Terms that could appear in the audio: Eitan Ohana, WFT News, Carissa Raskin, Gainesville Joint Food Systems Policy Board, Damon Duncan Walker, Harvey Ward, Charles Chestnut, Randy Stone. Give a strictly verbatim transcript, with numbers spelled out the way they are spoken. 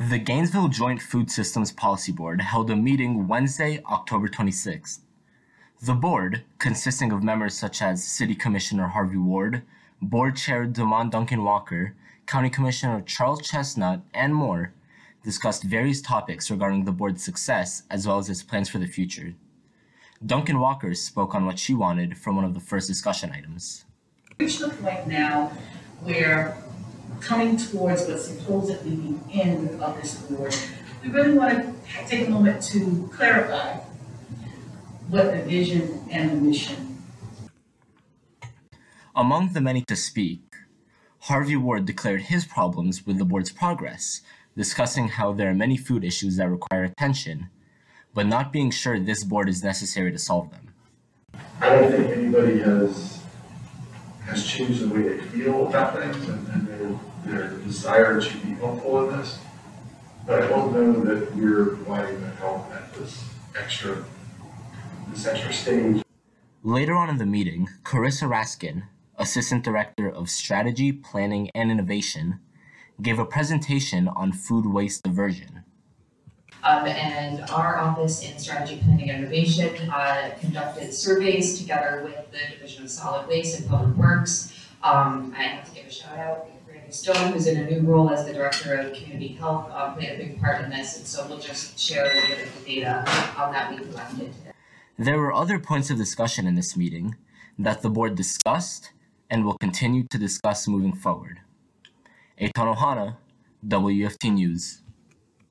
The Gainesville Joint Food Systems Policy Board held a meeting Wednesday, October twenty-sixth. The board, consisting of members such as City Commissioner Harvey Ward, Board Chair Damon Duncan Walker, County Commissioner Charles Chestnut, and more, discussed various topics regarding the board's success as well as its plans for the future. Duncan Walker spoke on what she wanted from one of the first discussion items. Reached the point now where coming towards what's supposedly the end of this board, we really want to take a moment to clarify what the vision and the mission. Among the many to speak, Harvey Ward declared his problems with the board's progress, discussing how there are many food issues that require attention, but not being sure this board is necessary to solve them. I don't think anybody has has changed the way they feel about things and, and their, their desire to be helpful in this, but I don't know that we're providing the help at this extra, this extra stage. Later on in the meeting, Carissa Raskin, Assistant Director of Strategy, Planning, and Innovation, gave a presentation on food waste diversion. Um, and our office in Strategy, Planning, and Innovation uh, conducted surveys together with the Division of Solid Waste and Public Works. Um, I have to give a shout out to Randy Stone, who's in a new role as the Director of Community Health, uh, played a big part in this, and so we'll just share a little bit of the data on that we collected today. There were other points of discussion in this meeting that the board discussed and will continue to discuss moving forward. Eitan Ohana, W F T News.